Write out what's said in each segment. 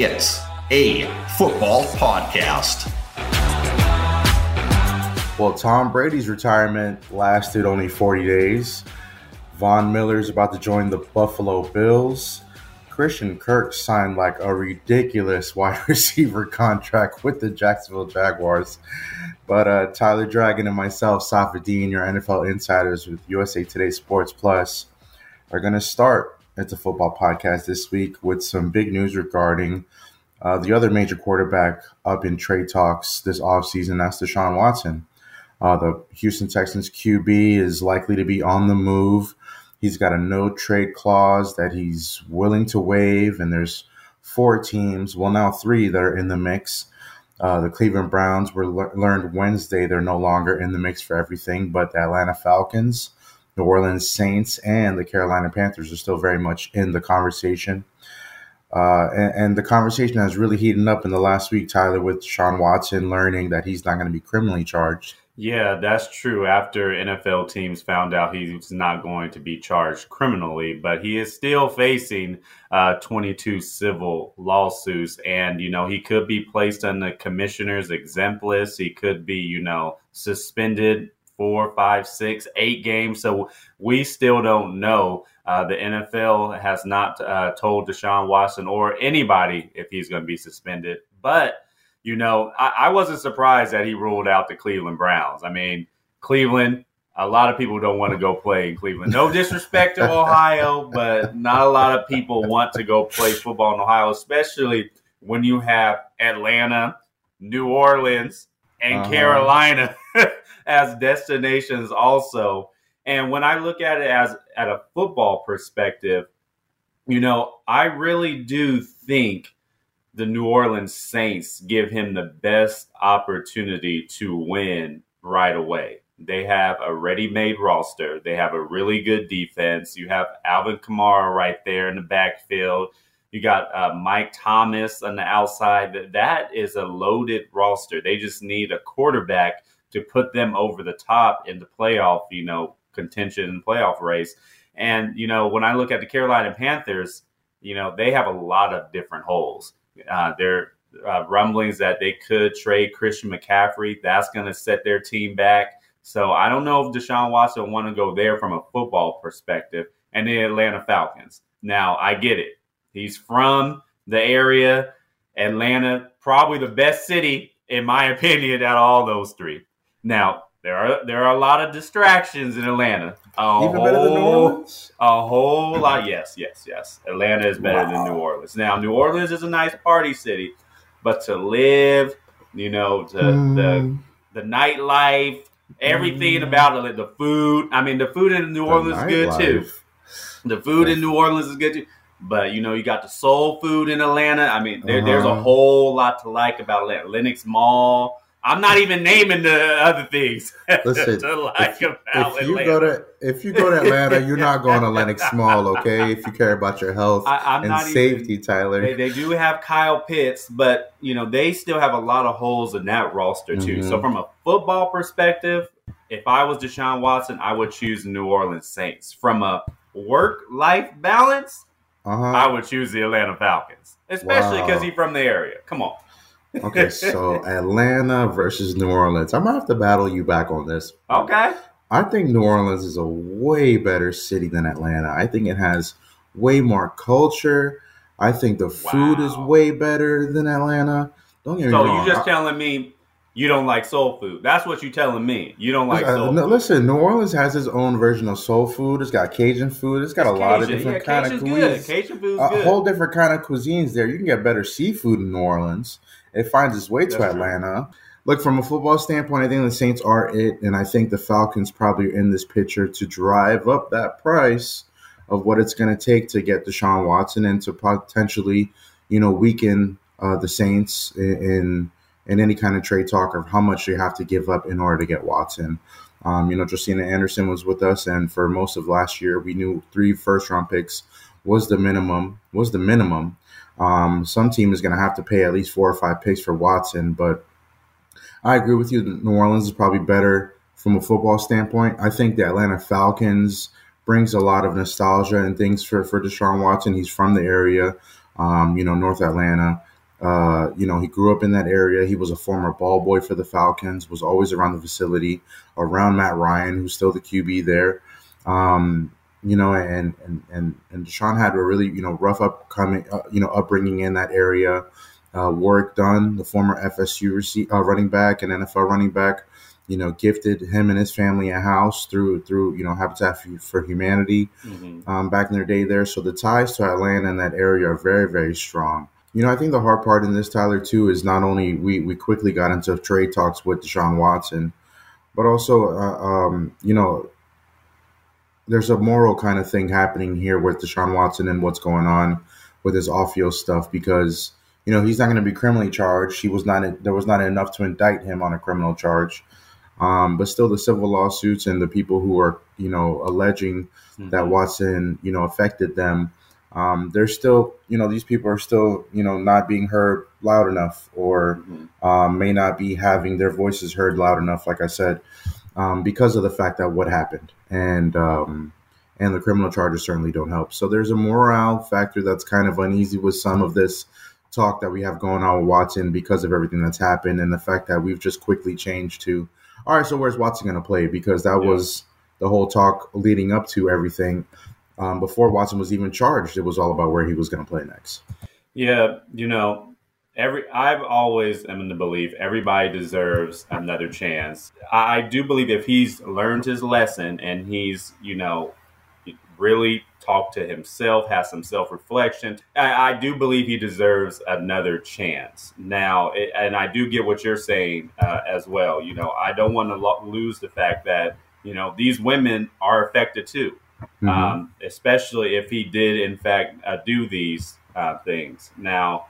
It's a football podcast. Well, Tom Brady's retirement lasted only 40 days. Von Miller is about to join the Buffalo Bills. Christian Kirk signed like a ridiculous wide receiver contract with the Jacksonville Jaguars. But Tyler Dragon and myself, Safa Dean, your NFL insiders with USA Today Sports Plus, are going to start at the football podcast this week with some big news regarding the other major quarterback up in trade talks this offseason. That's Deshaun Watson. The Houston Texans QB is likely to be on the move. He's got a no-trade clause that he's willing to waive, and there's four teams, well, now three, that are in the mix. The Cleveland Browns learned Wednesday they're no longer in the mix for everything, but the Atlanta Falcons, New Orleans Saints, and the Carolina Panthers are still very much in the conversation. And the conversation has really heated up in the last week, Tyler, with Deshaun Watson learning that he's not going to be criminally charged. Yeah, that's true. After NFL teams found out he's not going to be charged criminally, but he is still facing 22 civil lawsuits. And, you know, he could be placed on the commissioner's exempt list. He could be, you know, suspended 4, 5, 6, 8 games. So we still don't know. The NFL has not told Deshaun Watson or anybody if he's going to be suspended. But you know, I wasn't surprised that he ruled out the Cleveland Browns. I mean, Cleveland, a lot of people don't want to go play in Cleveland. No disrespect to Ohio, but not a lot of people want to go play football in Ohio, especially when you have Atlanta, New Orleans, and Carolina as destinations also. And when I look at it as at a football perspective, you know, I really do think the New Orleans Saints give him the best opportunity to win right away. They have a ready-made roster. They have a really good defense. You have Alvin Kamara right there in the backfield. You got Mike Thomas on the outside. That is a loaded roster. They just need a quarterback to put them over the top in the playoff, you know, contention and playoff race. And, you know, when I look at the Carolina Panthers, you know, they have a lot of different holes. There are rumblings that they could trade Christian McCaffrey. That's going to set their team back. So I don't know if Deshaun Watson want to go there from a football perspective. And the Atlanta Falcons. Now, I get it. He's from the area. Atlanta, probably the best city, in my opinion, out of all those three. Now, there are a lot of distractions in Atlanta. Even better than New Orleans? A whole lot. Yes. Atlanta is better than New Orleans. Now, New Orleans is a nice party city, but to live, you know, the nightlife, everything about it, the food. I mean, the food in New Orleans is good too. The food in New Orleans is good too. But, you know, you got the soul food in Atlanta. I mean, there's a whole lot to like about Atlanta. Lenox Mall. I'm not even naming the other things. Listen, to like about Atlanta. If you go to Atlanta, you're not going to Lenox Mall, okay? If you care about your health and safety, even, Tyler. They do have Kyle Pitts, but, you know, they still have a lot of holes in that roster, too. Mm-hmm. So from a football perspective, if I was Deshaun Watson, I would choose the New Orleans Saints. From a work-life balance, I would choose the Atlanta Falcons, especially because he's from the area. Come on. Okay, so Atlanta versus New Orleans. I'm going to have to battle you back on this. Okay. I think New Orleans is a way better city than Atlanta. I think it has way more culture. I think the food is way better than Atlanta. Don't get me wrong. So you're just telling me you don't like soul food. That's what you're telling me. You don't like soul food. Listen, New Orleans has its own version of soul food. It's got Cajun food. It's got a lot of different kind of cuisines. Cajun food's good. A whole different kind of cuisines there. You can get better seafood in New Orleans. It finds its way to Atlanta. True. Look, from a football standpoint, I think the Saints are it, and I think the Falcons probably are in this picture to drive up that price of what it's going to take to get Deshaun Watson and to potentially, you know, weaken the Saints in any kind of trade talk of how much you have to give up in order to get Watson. You know, Justina Anderson was with us, and for most of last year, we knew 3 first-round picks was the minimum. Some team is going to have to pay at least 4 or 5 picks for Watson, but I agree with you. New Orleans is probably better from a football standpoint. I think the Atlanta Falcons brings a lot of nostalgia and things for Deshaun Watson. He's from the area, you know, North Atlanta. He grew up in that area. He was a former ball boy for the Falcons, was always around the facility, around Matt Ryan, who's still the QB there. And Deshaun had a really, rough upbringing in that area. Warwick Dunn, the former FSU running back and NFL running back, gifted him and his family a house through Habitat for Humanity back in their day there. So the ties to Atlanta and that area are very, very strong. I think the hard part in this, Tyler, too, is not only we quickly got into trade talks with Deshaun Watson, but also, there's a moral kind of thing happening here with Deshaun Watson and what's going on with his off-field stuff because, he's not going to be criminally charged. There was not enough to indict him on a criminal charge. But still the civil lawsuits and the people who are, alleging that Watson, affected them, they're still, these people are still, not being heard loud enough or may not be having their voices heard loud enough, like I said, because of the fact that what happened and the criminal charges certainly don't help. So there's a morale factor that's kind of uneasy with some of this talk that we have going on with Watson because of everything that's happened and the fact that we've just quickly changed to, all right, so where's Watson going to play? Because that was the whole talk leading up to everything. Before Watson was even charged, it was all about where he was going to play next. Yeah, I've always am in the belief everybody deserves another chance. I do believe if he's learned his lesson and he's, really talked to himself, has some self-reflection, I do believe he deserves another chance. Now, and I do get what you're saying as well. I don't want to lose the fact that, these women are affected too. Especially if he did, in fact, do these things. Now,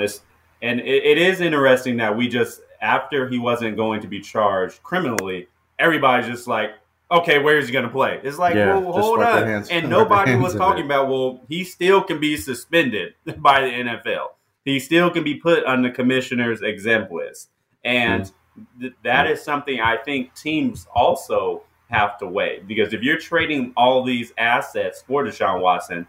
it is interesting that we just, after he wasn't going to be charged criminally, everybody's just like, okay, where is he going to play? It's like, well, hold on. And nobody was talking about, well, he still can be suspended by the NFL. He still can be put on the commissioner's exempt list. And that is something I think teams also have to weigh, because if you're trading all these assets for Deshaun Watson,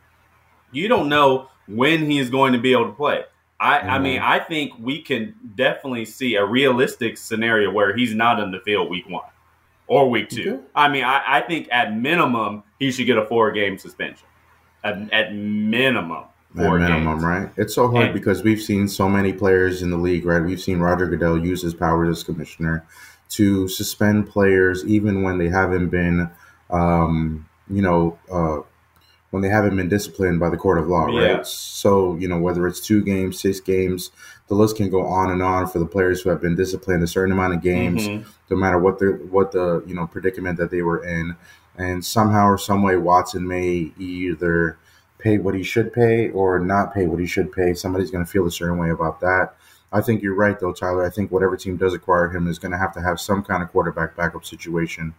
you don't know when he is going to be able to play. I think we can definitely see a realistic scenario where he's not in the field week one or week two. Okay. I think at minimum, he should get a 4-game suspension. At minimum. At minimum, right? It's so hard because we've seen so many players in the league, right? We've seen Roger Goodell use his powers as commissioner to suspend players even when they haven't been, when they haven't been disciplined by the court of law, right? Yeah. So, whether it's 2 games, 6 games, the list can go on and on for the players who have been disciplined a certain amount of games, no matter what the predicament that they were in. And somehow or some way, Watson may either pay what he should pay or not pay what he should pay. Somebody's going to feel a certain way about that. I think you're right, though, Tyler. I think whatever team does acquire him is going to have some kind of quarterback backup situation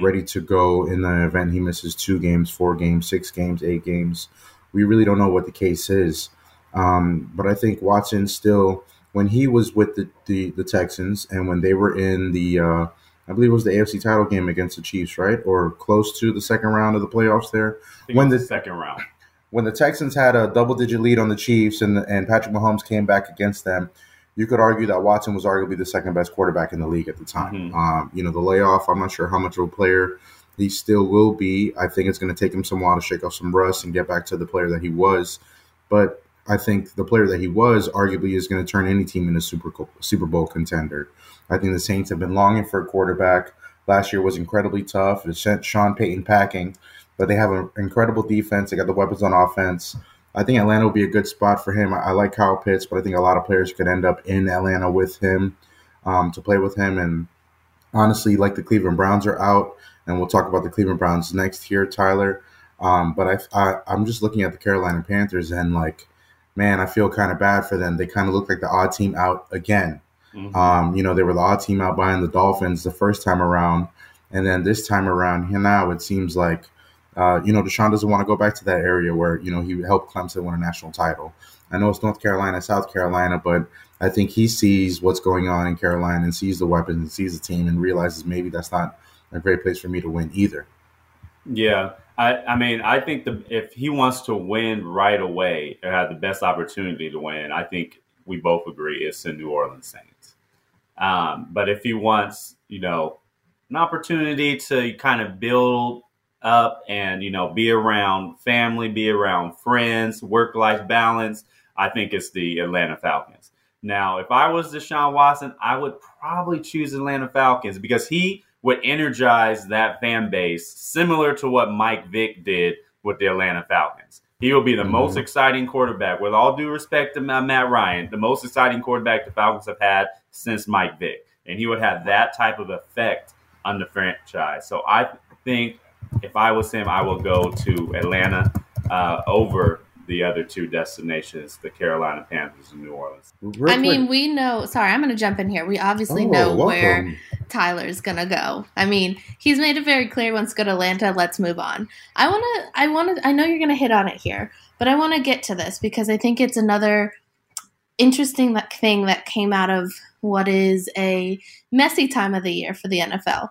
ready to go in the event he misses 2 games, 4 games, 6 games, 8 games. We really don't know what the case is. But I think Watson still, when he was with the Texans and when they were in the, I believe it was the AFC title game against the Chiefs, right? Or close to the second round of the playoffs there. The second round. When the Texans had a double-digit lead on the Chiefs and Patrick Mahomes came back against them, you could argue that Watson was arguably the second-best quarterback in the league at the time. The layoff, I'm not sure how much of a player he still will be. I think it's going to take him some while to shake off some rust and get back to the player that he was. But I think the player that he was arguably is going to turn any team into Super Bowl contender. I think the Saints have been longing for a quarterback. Last year was incredibly tough. It sent Sean Payton packing. But they have an incredible defense. They got the weapons on offense. I think Atlanta will be a good spot for him. I like Kyle Pitts, but I think a lot of players could end up in Atlanta with him to play with him. And honestly, like the Cleveland Browns are out, and we'll talk about the Cleveland Browns next year, Tyler. But I'm just looking at the Carolina Panthers and, I feel kind of bad for them. They kind of look like the odd team out again. They were the odd team out behind the Dolphins the first time around. And then this time around here now, it seems like, Deshaun doesn't want to go back to that area where, he helped Clemson win a national title. I know it's North Carolina, South Carolina, but I think he sees what's going on in Carolina and sees the weapons and sees the team and realizes maybe that's not a great place for me to win either. Yeah. I think if he wants to win right away or have the best opportunity to win, I think we both agree it's the New Orleans Saints. But if he wants, you know, an opportunity to kind of build up and, you know, be around family, be around friends, work-life balance, I think it's the Atlanta Falcons. Now, if I was Deshaun Watson, I would probably choose Atlanta Falcons because he would energize that fan base similar to what Mike Vick did with the Atlanta Falcons. He will be the most exciting quarterback, with all due respect to Matt Ryan, the most exciting quarterback the Falcons have had since Mike Vick. And he would have that type of effect on the franchise. So I think if I was him, I would go to Atlanta over the other two destinations, the Carolina Panthers and New Orleans. I mean, we know – sorry, I'm going to jump in here. We obviously know where Tyler's going to go. I mean, he's made it very clear once go to Atlanta, let's move on. I want to. I know you're going to hit on it here, but I want to get to this because I think it's another interesting thing that came out of what is a messy time of the year for the NFL.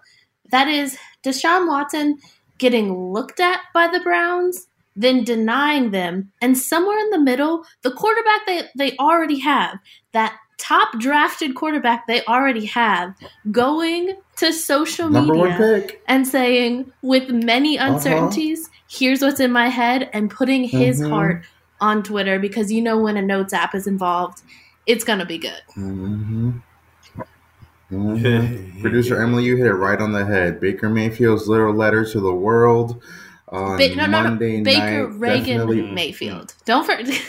That is Deshaun Watson getting looked at by the Browns, then denying them, and somewhere in the middle, the quarterback they already have, that top drafted quarterback they already have, going to social media and saying, with many uncertainties, here's what's in my head, and putting his heart on Twitter, because you know when a notes app is involved, it's going to be good. Producer Emily, you hit it right on the head. Baker Mayfield's little letter to the world. No. Baker Reagan Mayfield. Don't forget.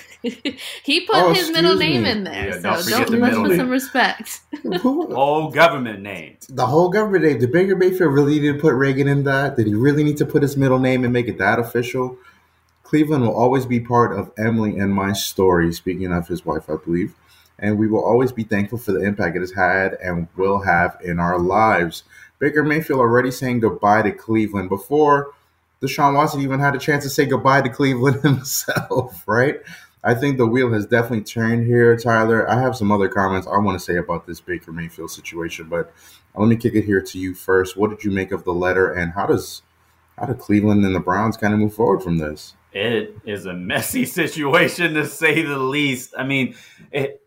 He put his middle name in there, yeah, so don't let's put some respect. Whole government name. The whole government name. Did Baker Mayfield really need to put Reagan in that? Did he really need to put his middle name and make it that official? Cleveland will always be part of Emily and my story, speaking of his wife, I believe. And we will always be thankful for the impact it has had and will have in our lives. Baker Mayfield already saying goodbye to Cleveland before Deshaun Watson even had a chance to say goodbye to Cleveland himself, right? I think the wheel has definitely turned here, Tyler. I have some other comments I want to say about this Baker Mayfield situation, but let me kick it here to you first. What did you make of the letter, and how do Cleveland and the Browns kind of move forward from this? It is a messy situation, to say the least. I mean,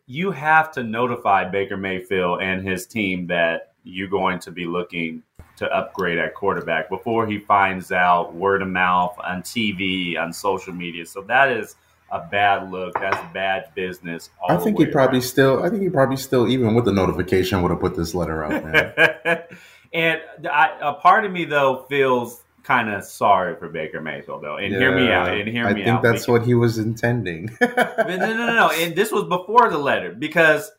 you have to notify Baker Mayfield and his team that you're going to be looking to upgrade at quarterback before he finds out word of mouth on TV, on social media. So that is a bad look. That's bad business. I think he probably still, even with the notification, would have put this letter out, man. And a part of me though feels kind of sorry for Baker Mayfield though. And hear me out. I think that's what he was intending. No. And this was before the letter, because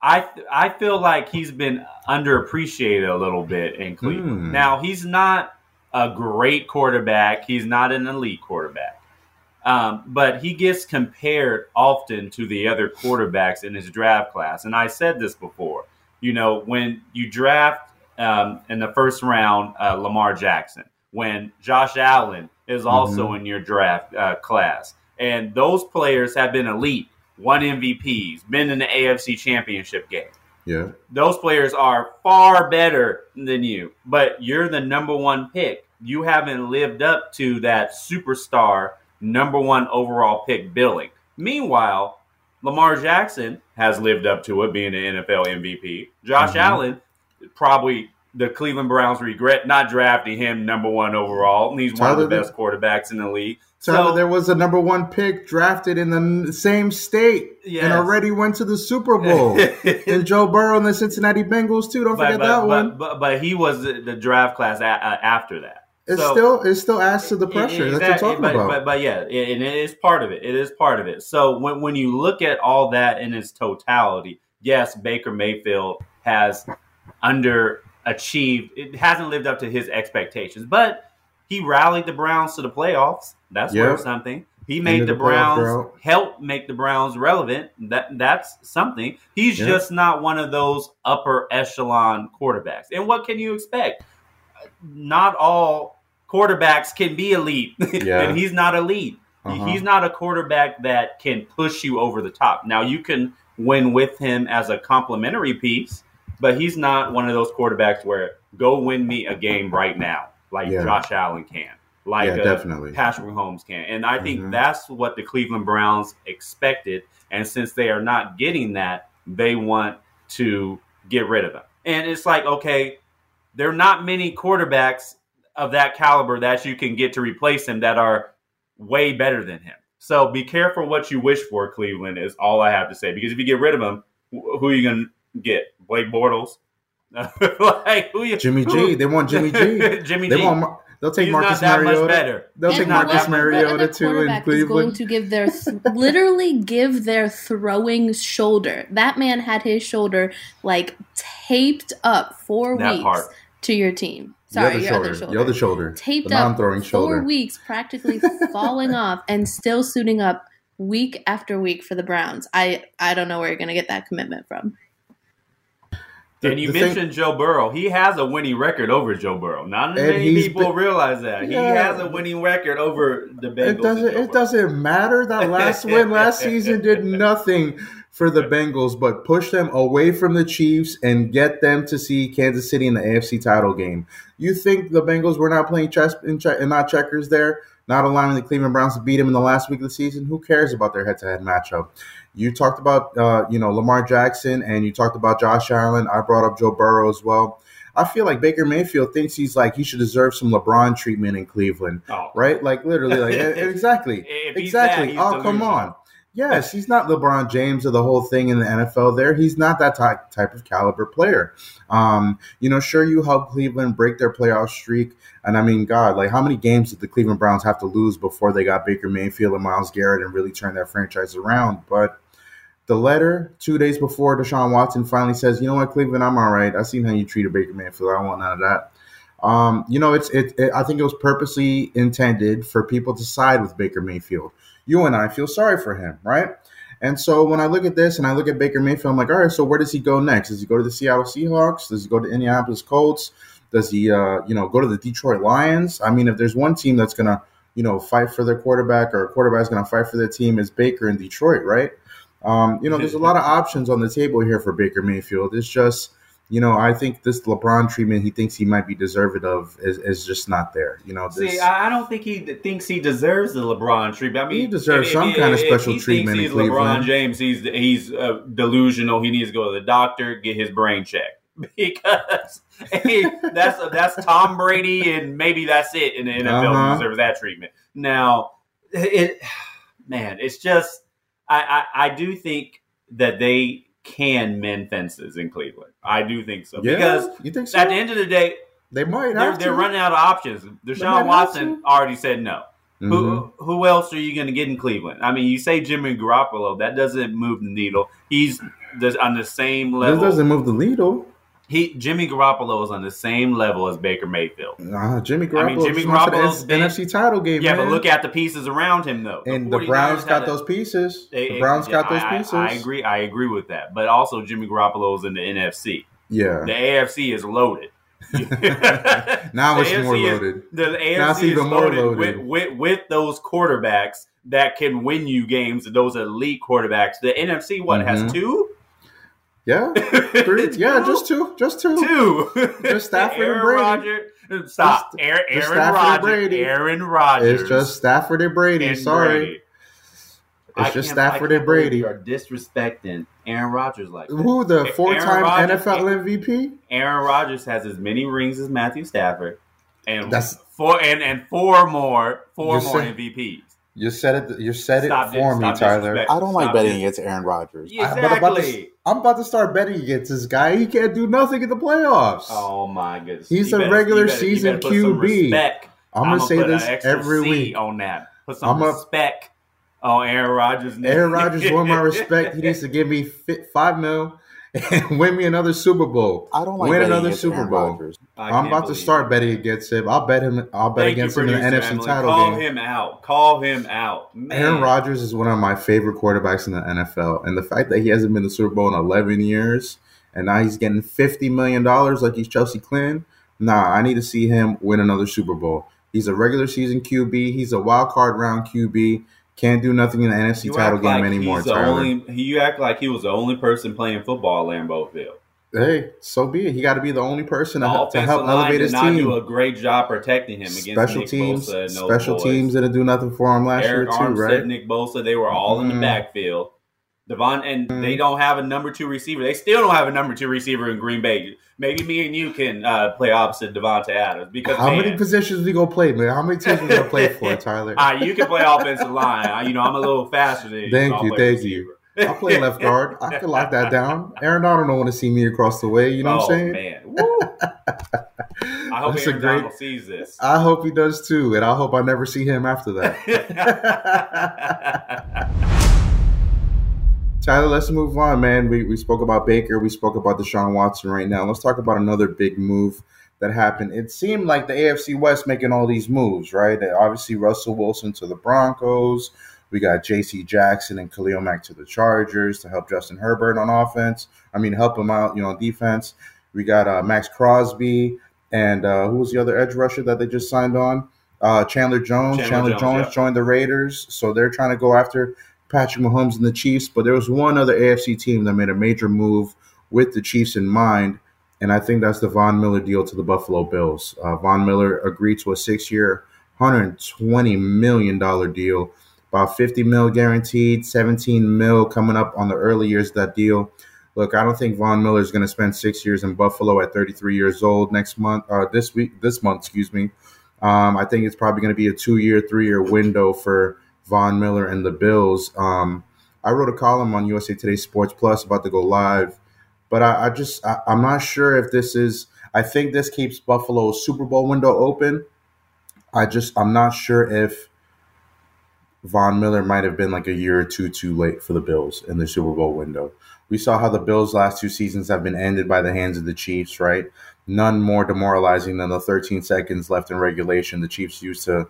I feel like he's been underappreciated a little bit in Cleveland. Now, he's not a great quarterback. He's not an elite quarterback. But he gets compared often to the other quarterbacks in his draft class. And I said this before. You know, when you draft in the first round Lamar Jackson, when Josh Allen is also in your draft class, and those players have been elite. Won MVPs, been in the AFC Championship game. Yeah. Those players are far better than you, but you're the number one pick. You haven't lived up to that superstar number one overall pick billing. Meanwhile, Lamar Jackson has lived up to it, being an NFL MVP. Josh Allen, probably the Cleveland Browns regret not drafting him number one overall, and he's one of the best quarterbacks in the league. So there was a number one pick drafted in the same state and already went to the Super Bowl. And Joe Burrow and the Cincinnati Bengals, too. Don't forget that one. But he was the draft class after that. It still adds to the pressure. That's what I'm talking about. But it is part of it. It is part of it. So when you look at all that in its totality, yes, Baker Mayfield has underachieved. It hasn't lived up to his expectations. But he rallied the Browns to the playoffs. That's worth something. He made the Browns help make the Browns relevant. That's something. He's just not one of those upper echelon quarterbacks. And what can you expect? Not all quarterbacks can be elite, and he's not elite. He's not a quarterback that can push you over the top. Now, you can win with him as a complimentary piece, but he's not one of those quarterbacks where go win me a game right now like Josh Allen can. like Patrick Mahomes can. And I think that's what the Cleveland Browns expected. And since they are not getting that, they want to get rid of him. And it's like, okay, there are not many quarterbacks of that caliber that you can get to replace him that are way better than him. So be careful what you wish for, Cleveland, is all I have to say. Because if you get rid of him, who are you going to get? Blake Bortles? Like, who you, Jimmy G. They want Jimmy G. Jimmy G. They'll take Marcus Mariota. They'll take Marcus Mariota too in Cleveland. Is going to give their literally give their throwing shoulder. That man had his shoulder like taped up for weeks to your team. Sorry, your other shoulder. Taped up for 4 weeks, practically falling off and still suiting up week after week for the Browns. I don't know where you're going to get that commitment from. And you mentioned Joe Burrow. He has a winning record over Joe Burrow. Not many people realize that. Yeah, he has a winning record over the Bengals. It doesn't matter. That last win last season did nothing for the Bengals but push them away from the Chiefs and get them to see Kansas City in the AFC title game. You think the Bengals were not playing chess and not checkers there, not allowing the Cleveland Browns to beat them in the last week of the season? Who cares about their head-to-head matchup? You talked about, Lamar Jackson, and you talked about Josh Allen. I brought up Joe Burrow as well. I feel like Baker Mayfield thinks he should deserve some LeBron treatment in Cleveland, right? Like literally, exactly, exactly. Oh, come on. Yes, he's not LeBron James or the whole thing in the NFL there. He's not that type of caliber player. Sure, you helped Cleveland break their playoff streak. And, I mean, God, like how many games did the Cleveland Browns have to lose before they got Baker Mayfield and Myles Garrett and really turned that franchise around? But the letter 2 days before Deshaun Watson finally says, you know what, Cleveland, I'm all right. I've seen how you treated Baker Mayfield. I don't want none of that. I think it was purposely intended for people to side with Baker Mayfield. You and I feel sorry for him, right? And so when I look at this and I look at Baker Mayfield, I'm like, all right, so where does he go next? Does he go to the Seattle Seahawks? Does he go to Indianapolis Colts? Does he, go to the Detroit Lions? I mean, if there's one team that's going to, fight for their quarterback or a quarterback's going to fight for their team, it's Baker in Detroit, right? There's a lot of options on the table here for Baker Mayfield. It's just, I think this LeBron treatment he thinks he might be deserving of is just not there. I don't think he thinks he deserves the LeBron treatment. I mean, he deserves some kind of special treatment in Cleveland. LeBron James, he's delusional. He needs to go to the doctor, get his brain checked because that's Tom Brady, and maybe that's it in the NFL. He deserves that treatment. Now, it's just I do think that they can mend fences in Cleveland. I do think so. Yeah, because you think so? At the end of the day, they might they're running out of options. Deshaun Watson already said no. Mm-hmm. Who else are you going to get in Cleveland? I mean, you say Jimmy Garoppolo. That doesn't move the needle. He's on the same level. That doesn't move the needle. Jimmy Garoppolo is on the same level as Baker Mayfield. Nah, Jimmy Garoppolo. I mean, Jimmy Garoppolo's the NFC title game. Yeah, man. But look at the pieces around him, though. And the Browns got those pieces. I agree. I agree with that. But also, Jimmy Garoppolo's in the NFC. Yeah, the AFC is loaded. Now it's more loaded. The AFC is loaded with those quarterbacks that can win you games. Those elite quarterbacks. The NFC has two. Yeah, three. Yeah, just two. Just Stafford and Brady. Aaron Rodgers. It's just Stafford and Brady. Brady. You are disrespecting Aaron Rodgers like that. Who, the four-time NFL MVP? Aaron Rodgers has as many rings as Matthew Stafford, and four more MVPs. You said it for me, Tyler. I don't like betting against Aaron Rodgers. Exactly. I'm about to start betting against this guy. He can't do nothing in the playoffs. Oh, my goodness. He's a regular season QB. I'm going to say this every week. On that. Put some respect on Aaron Rodgers. Aaron Rodgers won my respect. He needs to give me $5 million and win me another Super Bowl. I don't like win another Super Bowl. I'm about to start betting against him. I'll bet against him in the NFC title game. Call him out. Man. Aaron Rodgers is one of my favorite quarterbacks in the NFL, and the fact that he hasn't been to the Super Bowl in 11 years, and now he's getting $50 million like he's Chelsea Clinton. Nah, I need to see him win another Super Bowl. He's a regular season QB. He's a wild card round QB. Can't do nothing in the NFC title game anymore, Tyler. You act like he was the only person playing football at Lambeau Field. Hey, so be it. He got to be the only person to help elevate his team. Do a great job protecting him special against Nick teams, Bosa and those special boys. Teams didn't do nothing for him last Eric year too, Armstead, right? Nick Bosa, they were all in the backfield. Devon, and they don't have a number two receiver. They still don't have a number two receiver in Green Bay. Maybe me and you can play opposite Devontae Adams. Because many positions we gonna play, man? How many teams we gonna play for, Tyler? You can play offensive line. I'm a little faster than you. Thank you. I play left guard. I can lock that down. Aaron Donald don't want to see me across the way. You know what I'm saying? Man. Woo. I hope Aaron Donald sees this. I hope he does too, and I hope I never see him after that. Tyler, let's move on, man. We spoke about Baker. We spoke about Deshaun Watson right now. Let's talk about another big move that happened. It seemed like the AFC West making all these moves, right? They obviously, Russell Wilson to the Broncos. We got J.C. Jackson and Khalil Mack to the Chargers to help Justin Herbert on offense. Help him out, on defense. We got Max Crosby and who was the other edge rusher that they just signed on? Chandler Jones. Chandler Jones yeah. Joined the Raiders. So they're trying to go after Patrick Mahomes and the Chiefs. But there was one other AFC team that made a major move with the Chiefs in mind, and I think that's the Von Miller deal to the Buffalo Bills. Von Miller agreed to a 6-year, $120 million deal. About $50 million guaranteed, $17 million coming up on the early years of that deal. Look, I don't think Von Miller is going to spend 6 years in Buffalo at 33 years old this month. I think it's probably going to be a 2-year, 3-year window for Von Miller and the Bills. I wrote a column on USA Today Sports Plus about to go live, but I'm not sure if this is. I think this keeps Buffalo's Super Bowl window open. I'm not sure if Von Miller might have been like a year or two too late for the Bills in the Super Bowl window. We saw how the Bills' last two seasons have been ended by the hands of the Chiefs, right? None more demoralizing than the 13 seconds left in regulation the Chiefs used to,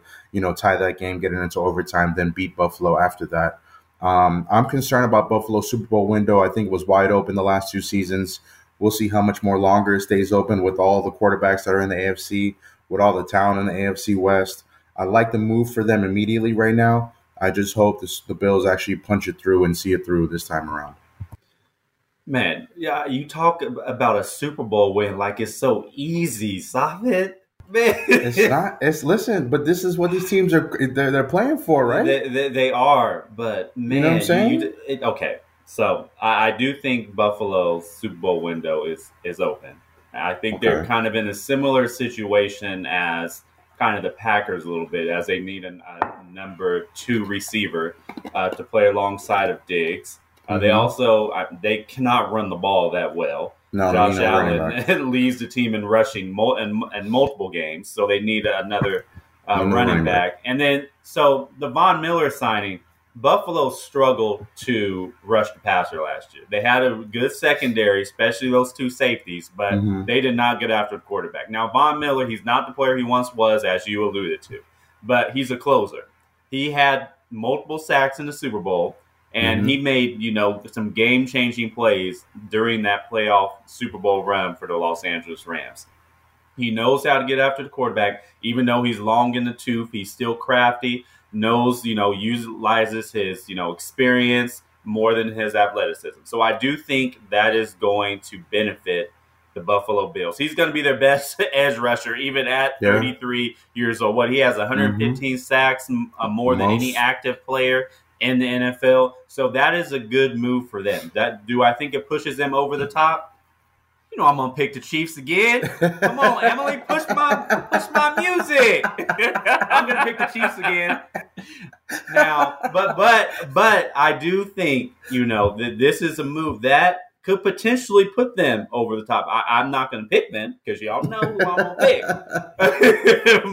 tie that game, get it into overtime, then beat Buffalo after that. I'm concerned about Buffalo's Super Bowl window. I think it was wide open the last two seasons. We'll see how much more longer it stays open with all the quarterbacks that are in the AFC, with all the talent in the AFC West. I like the move for them immediately right now. I just hope the Bills actually punch it through and see it through this time around. Man, yeah, you talk about a Super Bowl win like it's so easy. Stop it, man. It's not. But this is what these teams are. They're playing for, right? They are. But man, you know what I'm saying? Okay, so I do think Buffalo's Super Bowl window is open. I think they're kind of in a similar situation as kind of the Packers a little bit, as they need a number 2 receiver to play alongside of Diggs. They also they cannot run the ball that well. No, Josh Allen leads the team in rushing and multiple games, so they need another running back. And then so the Von Miller signing, Buffalo struggled to rush the passer last year. They had a good secondary, especially those two safeties, but they did not get after the quarterback. Now, Von Miller, he's not the player he once was, as you alluded to, but he's a closer. He had multiple sacks in the Super Bowl, and he made, some game-changing plays during that playoff Super Bowl run for the Los Angeles Rams. He knows how to get after the quarterback, even though he's long in the tooth. He's still crafty. Knows, utilizes his, experience more than his athleticism. So I do think that is going to benefit the Buffalo Bills. He's going to be their best edge rusher, even at 33 years old. He has 115 sacks, more than any active player in the NFL. So that is a good move for them. Do I think it pushes them over the top? I'm going to pick the Chiefs again. Come on, Emily, push my music. I'm going to pick the Chiefs again. Now, but I do think, that this is a move that could potentially put them over the top. I'm not going to pick them because y'all know who I'm going to pick.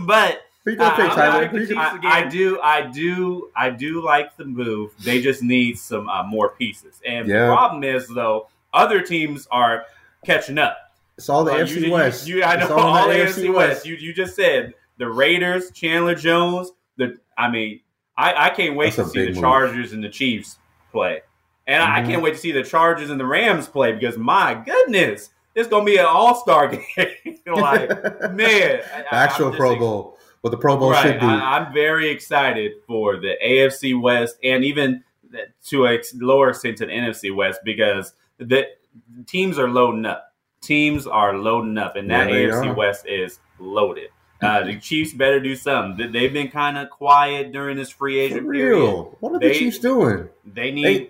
But I do like the move. They just need some more pieces. And the problem is, though, other teams are catching up. It's all the AFC West. I know all the AFC West. You just said the Raiders, Chandler Jones. I can't wait to see the Chargers and the Chiefs play, and I can't wait to see the Chargers and the Rams play because my goodness, it's gonna be an all-star game. Like man, actual Pro Bowl, what the Pro Bowl should be. I'm very excited for the AFC West and even to a lower extent to the NFC West because the teams are loading up. teams are loading up, and that AFC West is loaded. The Chiefs better do something. They've been kind of quiet during this free agent period. What are the Chiefs doing? They need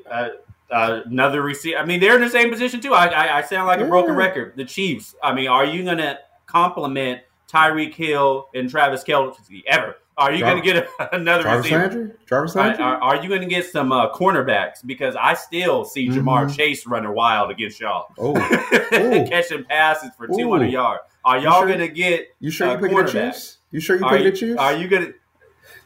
another receiver. I mean, they're in the same position, too. I sound like a broken record. The Chiefs, I mean, are you going to compliment Tyreek Hill and Travis Kelce ever? Are you going to get another receiver? Travis Landry? Are you going to get some cornerbacks? Because I still see Jamar Chase running wild against y'all. Oh. Catching passes for 200 yards. Are y'all going to get cornerbacks? The Chiefs? You sure you pick the Chiefs? Are you going to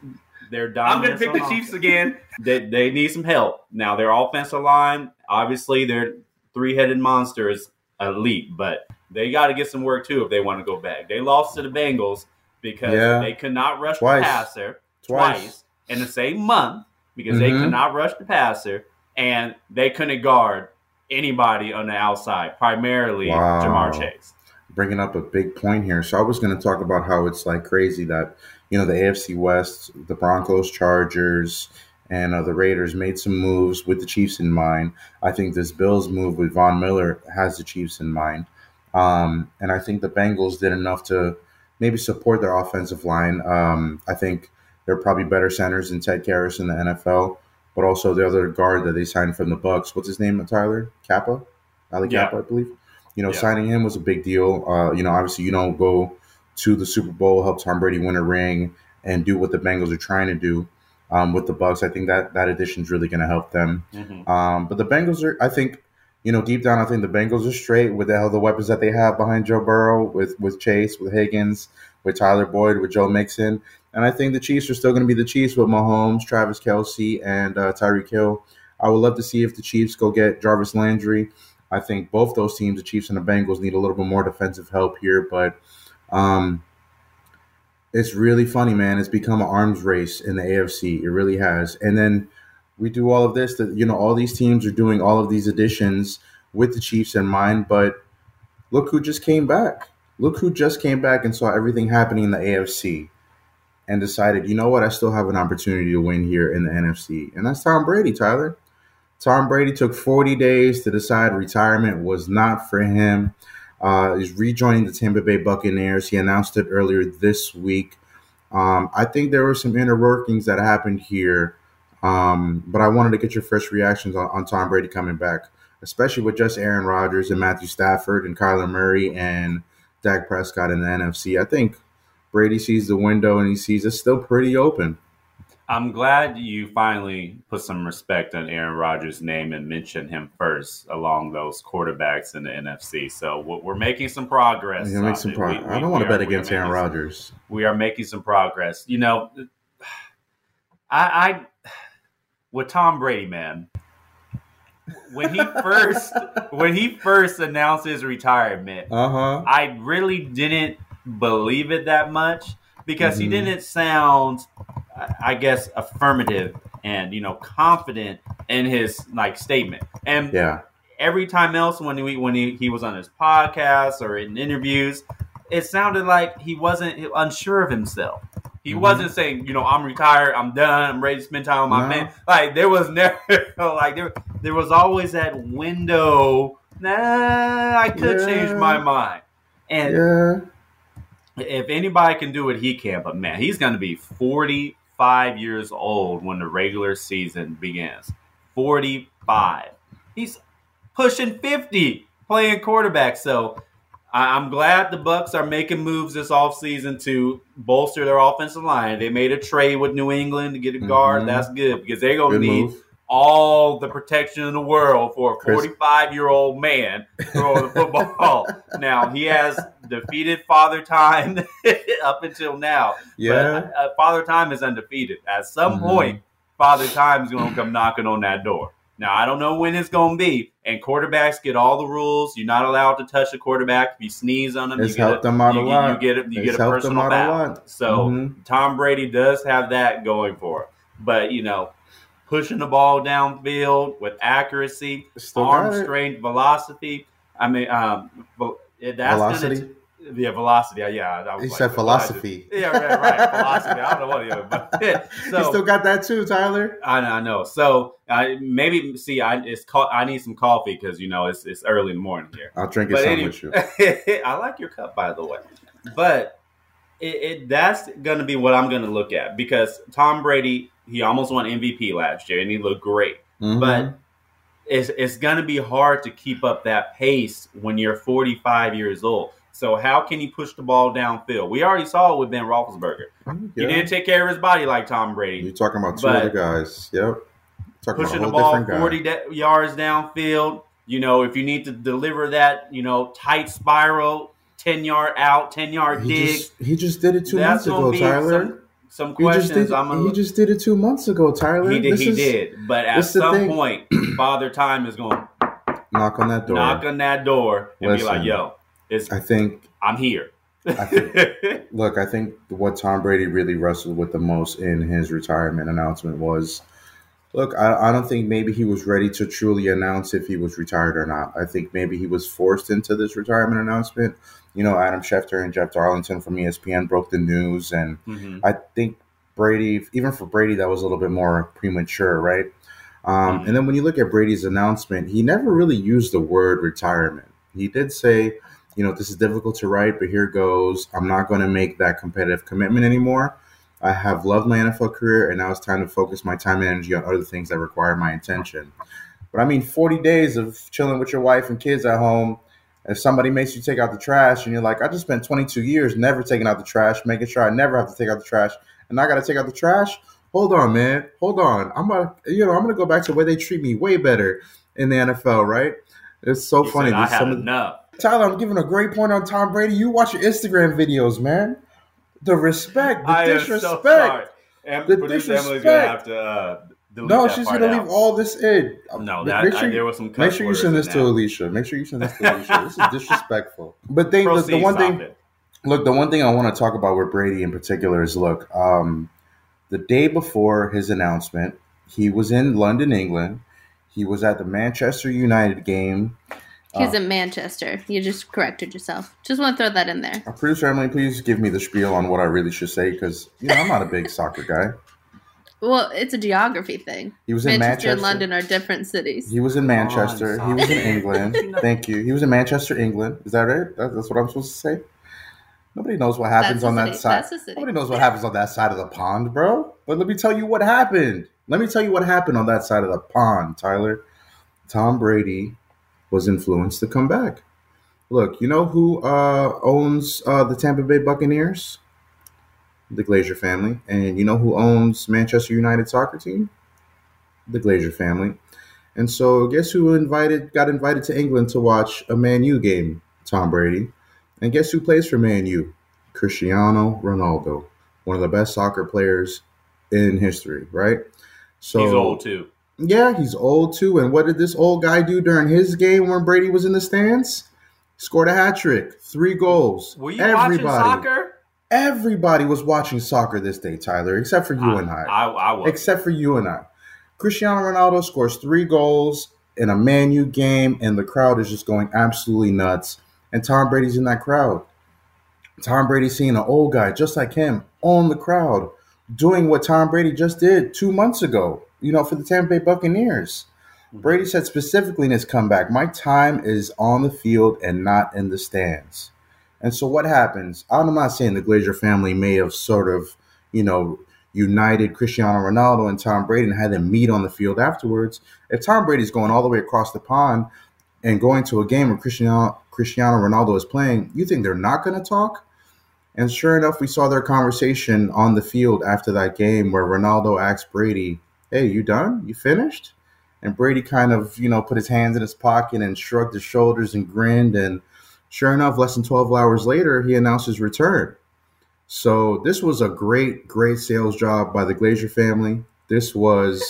– they're dying. I'm going to pick the Chiefs again. They need some help. Now, their offensive line, obviously, their three-headed monster is elite. But they got to get some work, too, if they want to go back. They lost to the Bengals. Because they could not rush the passer twice in the same month because they could not rush the passer, and they couldn't guard anybody on the outside, primarily Jamar Chase. Bringing up a big point here. So I was going to talk about how it's like crazy that, you know, the AFC West, the Broncos, Chargers, and the Raiders made some moves with the Chiefs in mind. I think this Bills move with Von Miller has the Chiefs in mind. And I think the Bengals did enough to – maybe support their offensive line. I think they're probably better centers than Ted Karras in the NFL, but also the other guard that they signed from the Bucs. What's his name, Tyler? Kappa? Ali Kappa, I believe. You know, signing him was a big deal. You know, obviously you don't go to the Super Bowl, help Tom Brady win a ring, and do what the Bengals are trying to do with the Bucs. I think that addition is really going to help them. Mm-hmm. But the Bengals are, I think, you know, deep down, I think the Bengals are straight with all the weapons that they have behind Joe Burrow, with Chase, with Higgins, with Tyler Boyd, with Joe Mixon. And I think the Chiefs are still going to be the Chiefs with Mahomes, Travis Kelce, and Tyreek Hill. I would love to see if the Chiefs go get Jarvis Landry. I think both those teams, the Chiefs and the Bengals, need a little bit more defensive help here. But it's really funny, man. It's become an arms race in the AFC. It really has. And then we do all of this, that, you know, all these teams are doing all of these additions with the Chiefs in mind, but look who just came back. Look who just came back and saw everything happening in the AFC and decided, you know what, I still have an opportunity to win here in the NFC. And that's Tom Brady, Tyler. Tom Brady took 40 days to decide retirement was not for him. He's rejoining the Tampa Bay Buccaneers. He announced it earlier this week. I think there were some inner workings that happened here. But I wanted to get your first reactions on Tom Brady coming back, especially with just Aaron Rodgers and Matthew Stafford and Kyler Murray and Dak Prescott in the NFC. I think Brady sees the window and he sees it's still pretty open. I'm glad you finally put some respect on Aaron Rodgers' name and mentioned him first along those quarterbacks in the NFC. So we're making some progress. Yeah, I don't want to bet against Aaron Rodgers. We are making some progress. You know, I with Tom Brady, man, when he first announced his retirement, I really didn't believe it that much because he didn't sound, I guess, affirmative and, you know, confident in his like statement. And every time else when he was on his podcast or in interviews, it sounded like he wasn't unsure of himself. He wasn't saying, you know, I'm retired, I'm done, I'm ready to spend time with my man. Like, there was never, like, there was always that window, I could change my mind. And if anybody can do it, he can. But, man, he's going to be 45 years old when the regular season begins. 45. He's pushing 50 playing quarterback, so I'm glad the Bucs are making moves this offseason to bolster their offensive line. They made a trade with New England to get a guard. That's good because they're going to need all the protection in the world for a 45-year-old man throwing the football. Now, he has defeated Father Time up until now. Yeah. But Father Time is undefeated. At some point, Father Time is going to come knocking on that door. Now, I don't know when it's going to be, and quarterbacks get all the rules. You're not allowed to touch a quarterback. If you sneeze on them, you get a personal foul. So Tom Brady does have that going for him. But, you know, pushing the ball downfield with accuracy, arm strength, velocity. I mean, that's velocity. Yeah, velocity. Yeah, I was he like, said philosophy. Yeah, right. Philosophy. I don't know what the other, but yeah. So, you still got that too, Tyler. I know. So maybe see, I need some coffee because it's early in the morning here. I'll drink it with you. I like your cup, by the way. But that's going to be what I'm going to look at because Tom Brady, he almost won MVP last year and he looked great, mm-hmm. but. It's going to be hard to keep up that pace when you're 45 years old. So how can you push the ball downfield? We already saw it with Ben Roethlisberger. Yeah. He didn't take care of his body like Tom Brady. You're talking about two other guys. Yep. Pushing the ball 40 yards downfield. If you need to deliver that, tight spiral, 10-yard out, 10-yard dig. He just did it 2 months ago, Tyler. Some questions. He just did it 2 months ago, Tyler. He did. But at some point, Father Time is going to knock on that door and be like, yo, I'm here. I think what Tom Brady really wrestled with the most in his retirement announcement was, look, I don't think maybe he was ready to truly announce if he was retired or not. I think maybe he was forced into this retirement announcement. Adam Schefter and Jeff Darlington from ESPN broke the news. And mm-hmm. I think Brady, even for Brady, that was a little bit more premature, right? Mm-hmm. And then when you look at Brady's announcement, he never really used the word retirement. He did say, this is difficult to write, but here goes. I'm not going to make that competitive commitment anymore. I have loved my NFL career, and now it's time to focus my time and energy on other things that require my attention. But 40 days of chilling with your wife and kids at home, if somebody makes you take out the trash and you're like, I just spent 22 years never taking out the trash, making sure I never have to take out the trash, and I got to take out the trash? Hold on, man. Hold on. I'm gonna go back to where they treat me way better in the NFL, right? It's so funny. I have enough. Tyler, I'm giving a great point on Tom Brady. You watch your Instagram videos, man. The respect, the disrespect. So sorry. Emily's gonna have to delete that. No, she's gonna leave all this in. No, there was some. Make sure you send this to Alicia. This is disrespectful. But the one thing I want to talk about with Brady in particular is the day before his announcement, he was in London, England. He was at the Manchester United game. He's in Manchester. You just corrected yourself. Just want to throw that in there. Producer Emily, please give me the spiel on what I really should say because I'm not a big soccer guy. Well, it's a geography thing. He was in Manchester and London are different cities. He was in Manchester. He was in England. Thank you. He was in Manchester, England. Is that right? That's what I'm supposed to say. Nobody knows what happens on that side. Nobody knows what happens on that side of the pond, bro. But let me tell you what happened. Let me tell you what happened on that side of the pond, Tyler. Tom Brady was influenced to come back. Look, you know who owns the Tampa Bay Buccaneers? The Glazer family. And you know who owns Manchester United soccer team? The Glazer family. And so guess who got invited to England to watch a Man U game? Tom Brady. And guess who plays for Man U? Cristiano Ronaldo, one of the best soccer players in history, right? So he's old too. Yeah, he's old too. And what did this old guy do during his game when Brady was in the stands? Scored a hat trick, 3 goals. Were you watching soccer? Everybody was watching soccer this day, Tyler, except for you and I. I was. Except for you and I. Cristiano Ronaldo scores 3 goals in a Man U game, and the crowd is just going absolutely nuts. And Tom Brady's in that crowd. Tom Brady's seeing an old guy just like him on the crowd doing what Tom Brady just did 2 months ago. For the Tampa Bay Buccaneers. Brady said specifically in his comeback, my time is on the field and not in the stands. And so what happens? I'm not saying the Glazer family may have sort of, united Cristiano Ronaldo and Tom Brady and had them meet on the field afterwards. If Tom Brady's going all the way across the pond and going to a game where Cristiano Ronaldo is playing, you think they're not going to talk? And sure enough, we saw their conversation on the field after that game where Ronaldo asked Brady, hey, you done? You finished? And Brady kind of, put his hands in his pocket and shrugged his shoulders and grinned. And sure enough, less than 12 hours later, he announced his return. So this was a great, great sales job by the Glazer family. This was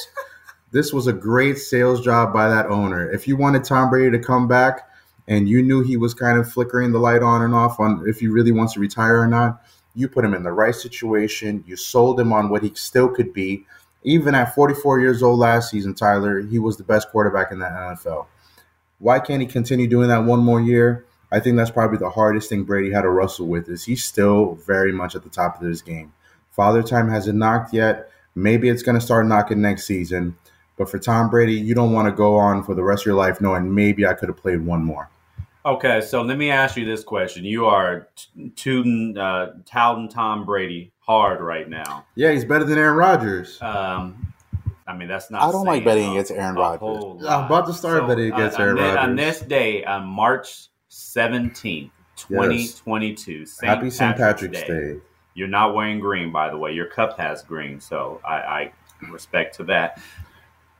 a great sales job by that owner. If you wanted Tom Brady to come back and you knew he was kind of flickering the light on and off on if he really wants to retire or not, you put him in the right situation. You sold him on what he still could be. Even at 44 years old last season, Tyler, he was the best quarterback in the NFL. Why can't he continue doing that one more year? I think that's probably the hardest thing Brady had to wrestle with, is he's still very much at the top of his game. Father Time hasn't knocked yet. Maybe it's going to start knocking next season. But for Tom Brady, you don't want to go on for the rest of your life knowing maybe I could have played one more. Okay, so let me ask you this question. You are touting Tom Brady hard right now. Yeah, he's better than Aaron Rodgers. I mean, that's not. I don't like betting against Aaron Rodgers. I'm about to start betting against Aaron Rodgers. On this day, on March 17th, 2022, yes. Happy St. Patrick's Day. You're not wearing green, by the way. Your cup has green, so I respect to that.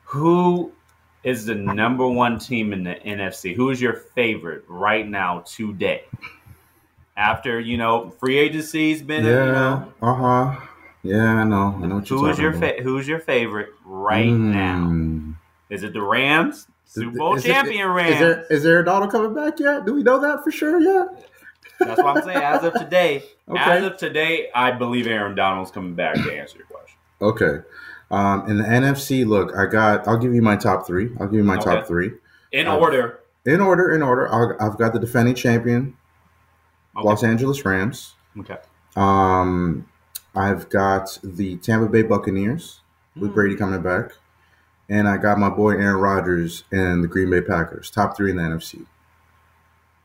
Who is the number one team in the NFC? Who is your favorite right now today? After, you know, free agency's been, Yeah, I know. I know what you're talking about. Who's your favorite right now? Is it the Rams? Super Bowl champion Rams. Is there Ronaldo coming back yet? Do we know that for sure yet? That's what I'm saying. As of today, I believe Aaron Donald's coming back to answer your question. Okay. In the NFC, look, I'll give you my top three. Top three. In order. I've got the defending champion, Los Angeles Rams. Okay. I've got the Tampa Bay Buccaneers with Brady coming back. And I got my boy Aaron Rodgers and the Green Bay Packers. Top three in the NFC.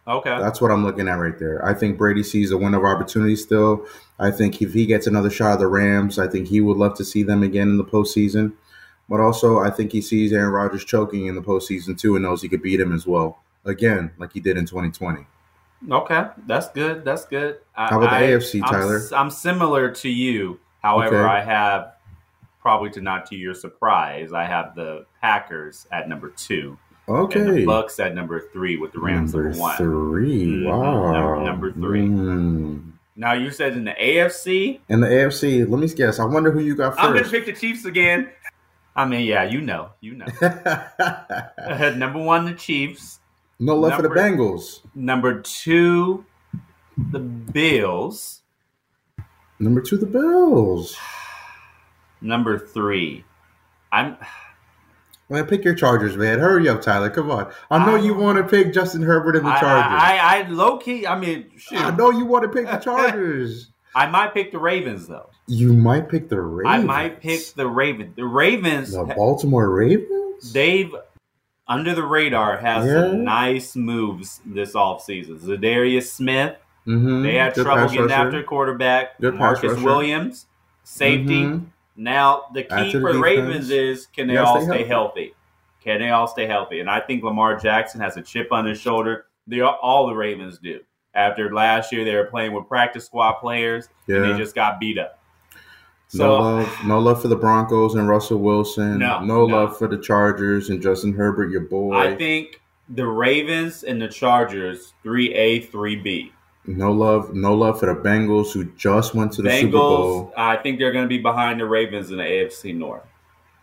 Okay. That's what I'm looking at right there. I think Brady sees a window of opportunity still. I think if he gets another shot of the Rams, I think he would love to see them again in the postseason. But also, I think he sees Aaron Rodgers choking in the postseason too and knows he could beat him as well. Again, like he did in 2020. Okay. That's good. That's good. How about the AFC, Tyler? I'm similar to you. However, I have, probably not to your surprise, I have the Packers at number 2. Okay. And the Bucks at number 3 with the Rams number 1. Wow. Number 3. Now you said in the AFC. In the AFC, let me guess. I wonder who you got first. I'm gonna pick the Chiefs again. I mean, yeah, you know. Number 1, the Chiefs. No love for the Bengals. Number 2, the Bills. Number 3, Well, pick your Chargers, man. Hurry up, Tyler. Come on. I know you want to pick Justin Herbert and the Chargers. I low-key, I mean, shit. I know you want to pick the Chargers. I might pick the Ravens, though. You might pick the Ravens? I might pick the Ravens. The Ravens. The Baltimore Ravens? They've, under the radar, has some nice moves this offseason. Zadarius Smith. Mm-hmm. They had trouble getting after quarterback. Good Marcus Williams. Safety. Mm-hmm. Now, the key for the Ravens is can they all stay healthy? Can they all stay healthy? And I think Lamar Jackson has a chip on his shoulder. All the Ravens do. After last year, they were playing with practice squad players, and they just got beat up. So, no love for the Broncos and Russell Wilson. No love for the Chargers and Justin Herbert, your boy. I think the Ravens and the Chargers, 3A, 3B. No love for the Bengals, who just went to the Super Bowl. I think they're going to be behind the Ravens in the AFC North.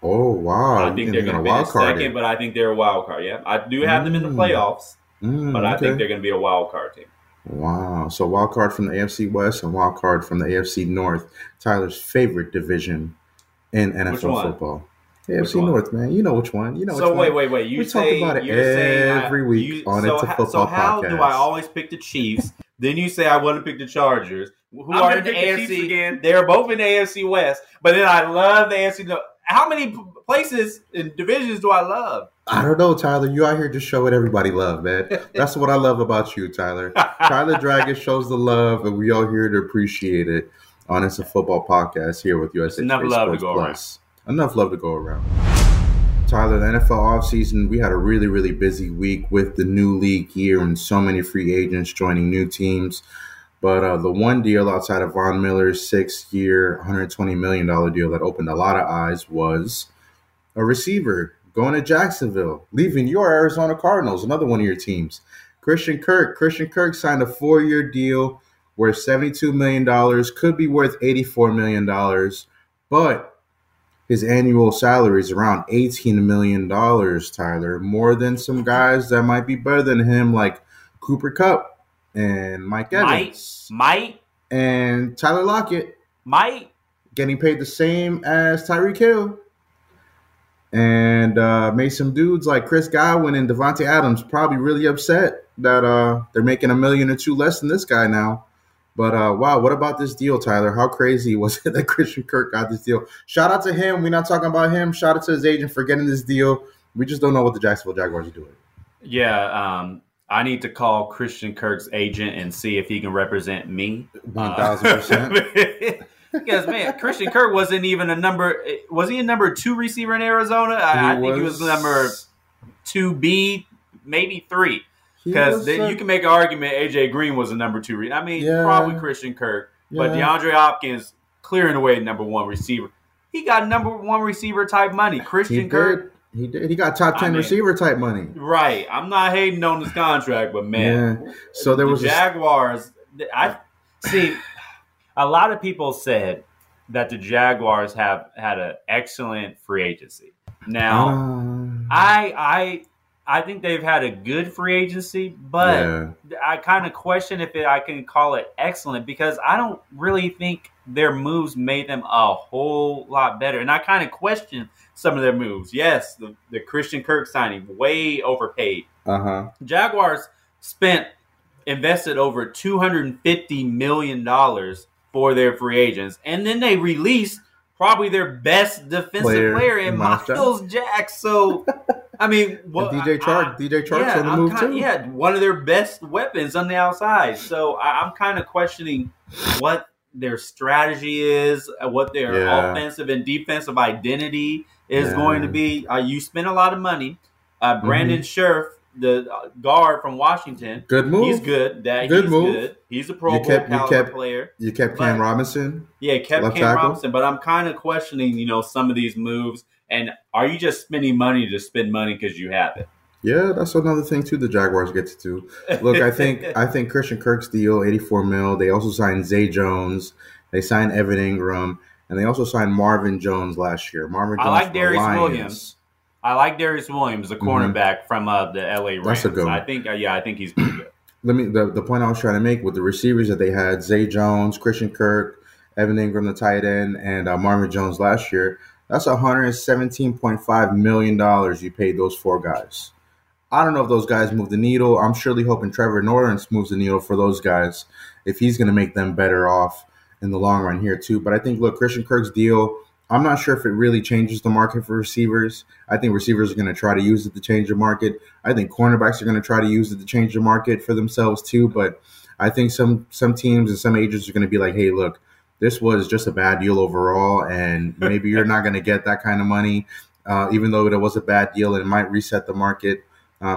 Oh, wow. I think they're going to be a wild card second, but I think they're a wild card, yeah. I do have them in the playoffs, but I think they're going to be a wild card team. Wow. So wild card from the AFC West and wild card from the AFC North, Tyler's favorite division in NFL football. AFC North, man. You know which one. Wait. We talk about it every week on It's a Football Podcast. So how do I always pick the Chiefs? Then you say I want to pick the Chargers, who are in the AFC again. They're both in the AFC West, but then I love the AFC North. How many places and divisions do I love? I don't know, Tyler. You out here just showing everybody love, man. That's what I love about you, Tyler. Tyler Dragon shows the love, and we all here to appreciate it on It's a Football Podcast here with USA Today Sports Plus. Enough love to go around. Tyler, the NFL offseason, we had a really, really busy week with the new league year and so many free agents joining new teams. But the one deal outside of Von Miller's 6-year, $120 million deal that opened a lot of eyes was a receiver going to Jacksonville, leaving your Arizona Cardinals, another one of your teams. Christian Kirk. Christian Kirk signed a 4-year deal worth $72 million, could be worth $84 million, but his annual salary is around $18 million, Tyler, more than some guys that might be better than him, like Cooper Kupp and Mike Evans. Mike. And Tyler Lockett. Mike. Getting paid the same as Tyreek Hill. And made some dudes like Chris Godwin and Devontae Adams probably really upset that they're making $1 million or $2 million less than this guy now. But, wow, what about this deal, Tyler? How crazy was it that Christian Kirk got this deal? Shout out to him. We're not talking about him. Shout out to his agent for getting this deal. We just don't know what the Jacksonville Jaguars are doing. Yeah, I need to call Christian Kirk's agent and see if he can represent me. 1,000%. Because, man, Christian Kirk wasn't even a number – was he a number 2 receiver in Arizona? I think he was number 2B, maybe 3. Because you can make an argument A.J. Green was a number 2 receiver. I mean, probably Christian Kirk. Yeah. But DeAndre Hopkins, clearing away number 1 receiver. He got number 1 receiver type money. Christian Kirk. He did. He got top 10 receiver type money. Right. I'm not hating on this contract, but, man. Yeah. So there was the Jaguars. See – a lot of people said that the Jaguars have had an excellent free agency. Now, I think they've had a good free agency, but I kind of question if I can call it excellent because I don't really think their moves made them a whole lot better. And I kind of question some of their moves. Yes, the Christian Kirk signing, way overpaid. Jaguars invested over $250 million for their free agents. And then they released probably their best defensive player in Miles Jack. So, I mean, DJ Chark on the move too. Yeah, one of their best weapons on the outside. So I'm kind of questioning what their strategy is, what their offensive and defensive identity is going to be. You spend a lot of money. Brandon Scherf, the guard from Washington. Good move. He's good. Good. He's a Pro Bowl caliber player. You kept Cam Robinson. Yeah, kept Cam Robinson. But I'm kind of questioning, some of these moves. And are you just spending money to spend money because you have it? Yeah, that's another thing too. The Jaguars get to do. Look, I think Christian Kirk's deal, $84 million. They also signed Zay Jones. They signed Evan Ingram, and they also signed Marvin Jones last year. I like Darius Williams. I like Darius Williams, the cornerback from the L.A. Rams. That's a good one. I think he's pretty good. The point I was trying to make with the receivers that they had, Zay Jones, Christian Kirk, Evan Ingram, the tight end, and Marvin Jones last year, that's $117.5 million you paid those 4 guys. I don't know if those guys move the needle. I'm surely hoping Trevor Lawrence moves the needle for those guys if he's going to make them better off in the long run here too. But I think, look, Christian Kirk's deal – I'm not sure if it really changes the market for receivers. I think receivers are going to try to use it to change the market. I think cornerbacks are going to try to use it to change the market for themselves too. But I think some teams and some agents are going to be like, hey, look, this was just a bad deal overall, and maybe you're not going to get that kind of money, even though it was a bad deal and it might reset the market.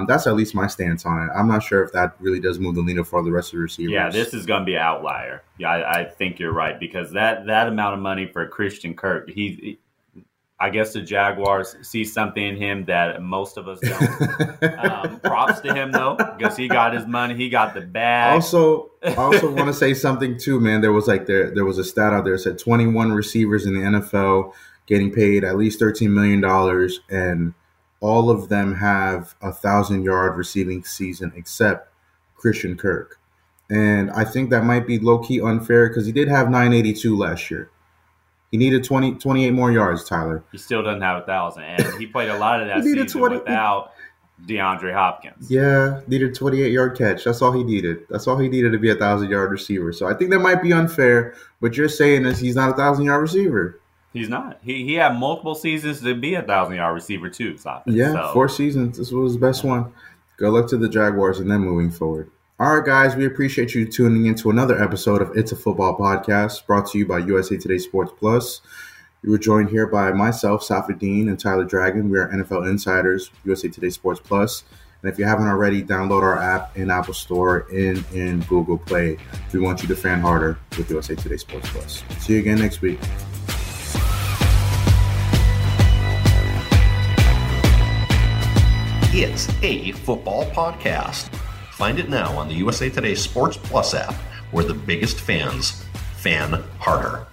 That's at least my stance on it. I'm not sure if that really does move the needle for the rest of the receivers. Yeah, this is going to be an outlier. Yeah, I think you're right because that amount of money for Christian Kirk, I guess the Jaguars see something in him that most of us don't. Props to him, though, because he got his money. He got the bag. I also want to say something, too, man. There was a stat out there that said 21 receivers in the NFL getting paid at least $13 million and – all of them have a 1,000-yard receiving season except Christian Kirk. And I think that might be low-key unfair because he did have 982 last year. He needed 28 more yards, Tyler. He still doesn't have 1,000. And he played a lot of that season without DeAndre Hopkins. Yeah, needed 28-yard catch. That's all he needed. That's all he needed to be a 1,000-yard receiver. So I think that might be unfair. But you're saying is he's not a 1,000-yard receiver. He's not. He had multiple seasons to be a 1,000-yard receiver, too. Yeah, so. 4 seasons. This was his best one. Good luck to the Jaguars and then moving forward. All right, guys, we appreciate you tuning in to another episode of It's a Football Podcast brought to you by USA Today Sports Plus. You were joined here by myself, Safadine, and Tyler Dragon. We are NFL Insiders, USA Today Sports Plus. And if you haven't already, download our app in Apple Store and in Google Play. We want you to fan harder with USA Today Sports Plus. See you again next week. It's a football podcast. Find it now on the USA Today Sports Plus app, where the biggest fans fan harder.